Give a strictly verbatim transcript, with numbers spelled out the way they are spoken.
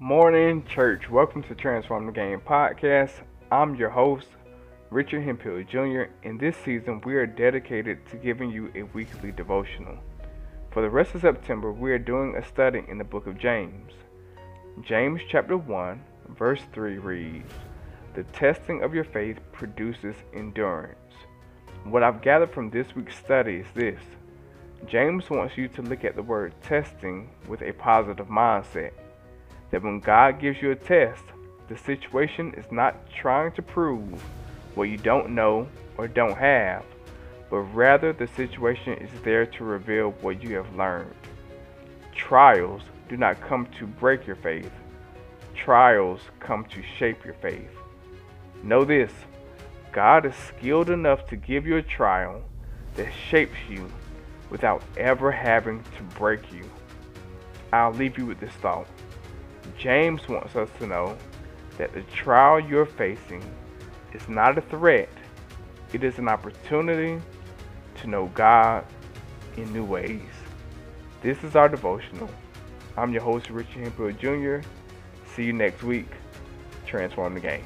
Morning, church. Welcome to Transform the Game podcast. I'm your host, Richard Hemphill Junior and this season, we are dedicated to giving you a weekly devotional. For the rest of September, we are doing a study in the book of James. James chapter one, verse three reads, "The testing of your faith produces endurance." What I've gathered from this week's study is this. James wants you to look at the word testing with a positive mindset. That when God gives you a test, the situation is not trying to prove what you don't know or don't have, but rather the situation is there to reveal what you have learned. Trials do not come to break your faith. Trials come to shape your faith. Know this, God is skilled enough to give you a trial that shapes you without ever having to break you. I'll leave you with this thought. James wants us to know that the trial you're facing is not a threat. It is an opportunity to know God in new ways. This is our devotional. I'm your host, Richard Hemphill Junior See you next week. Transform the Game.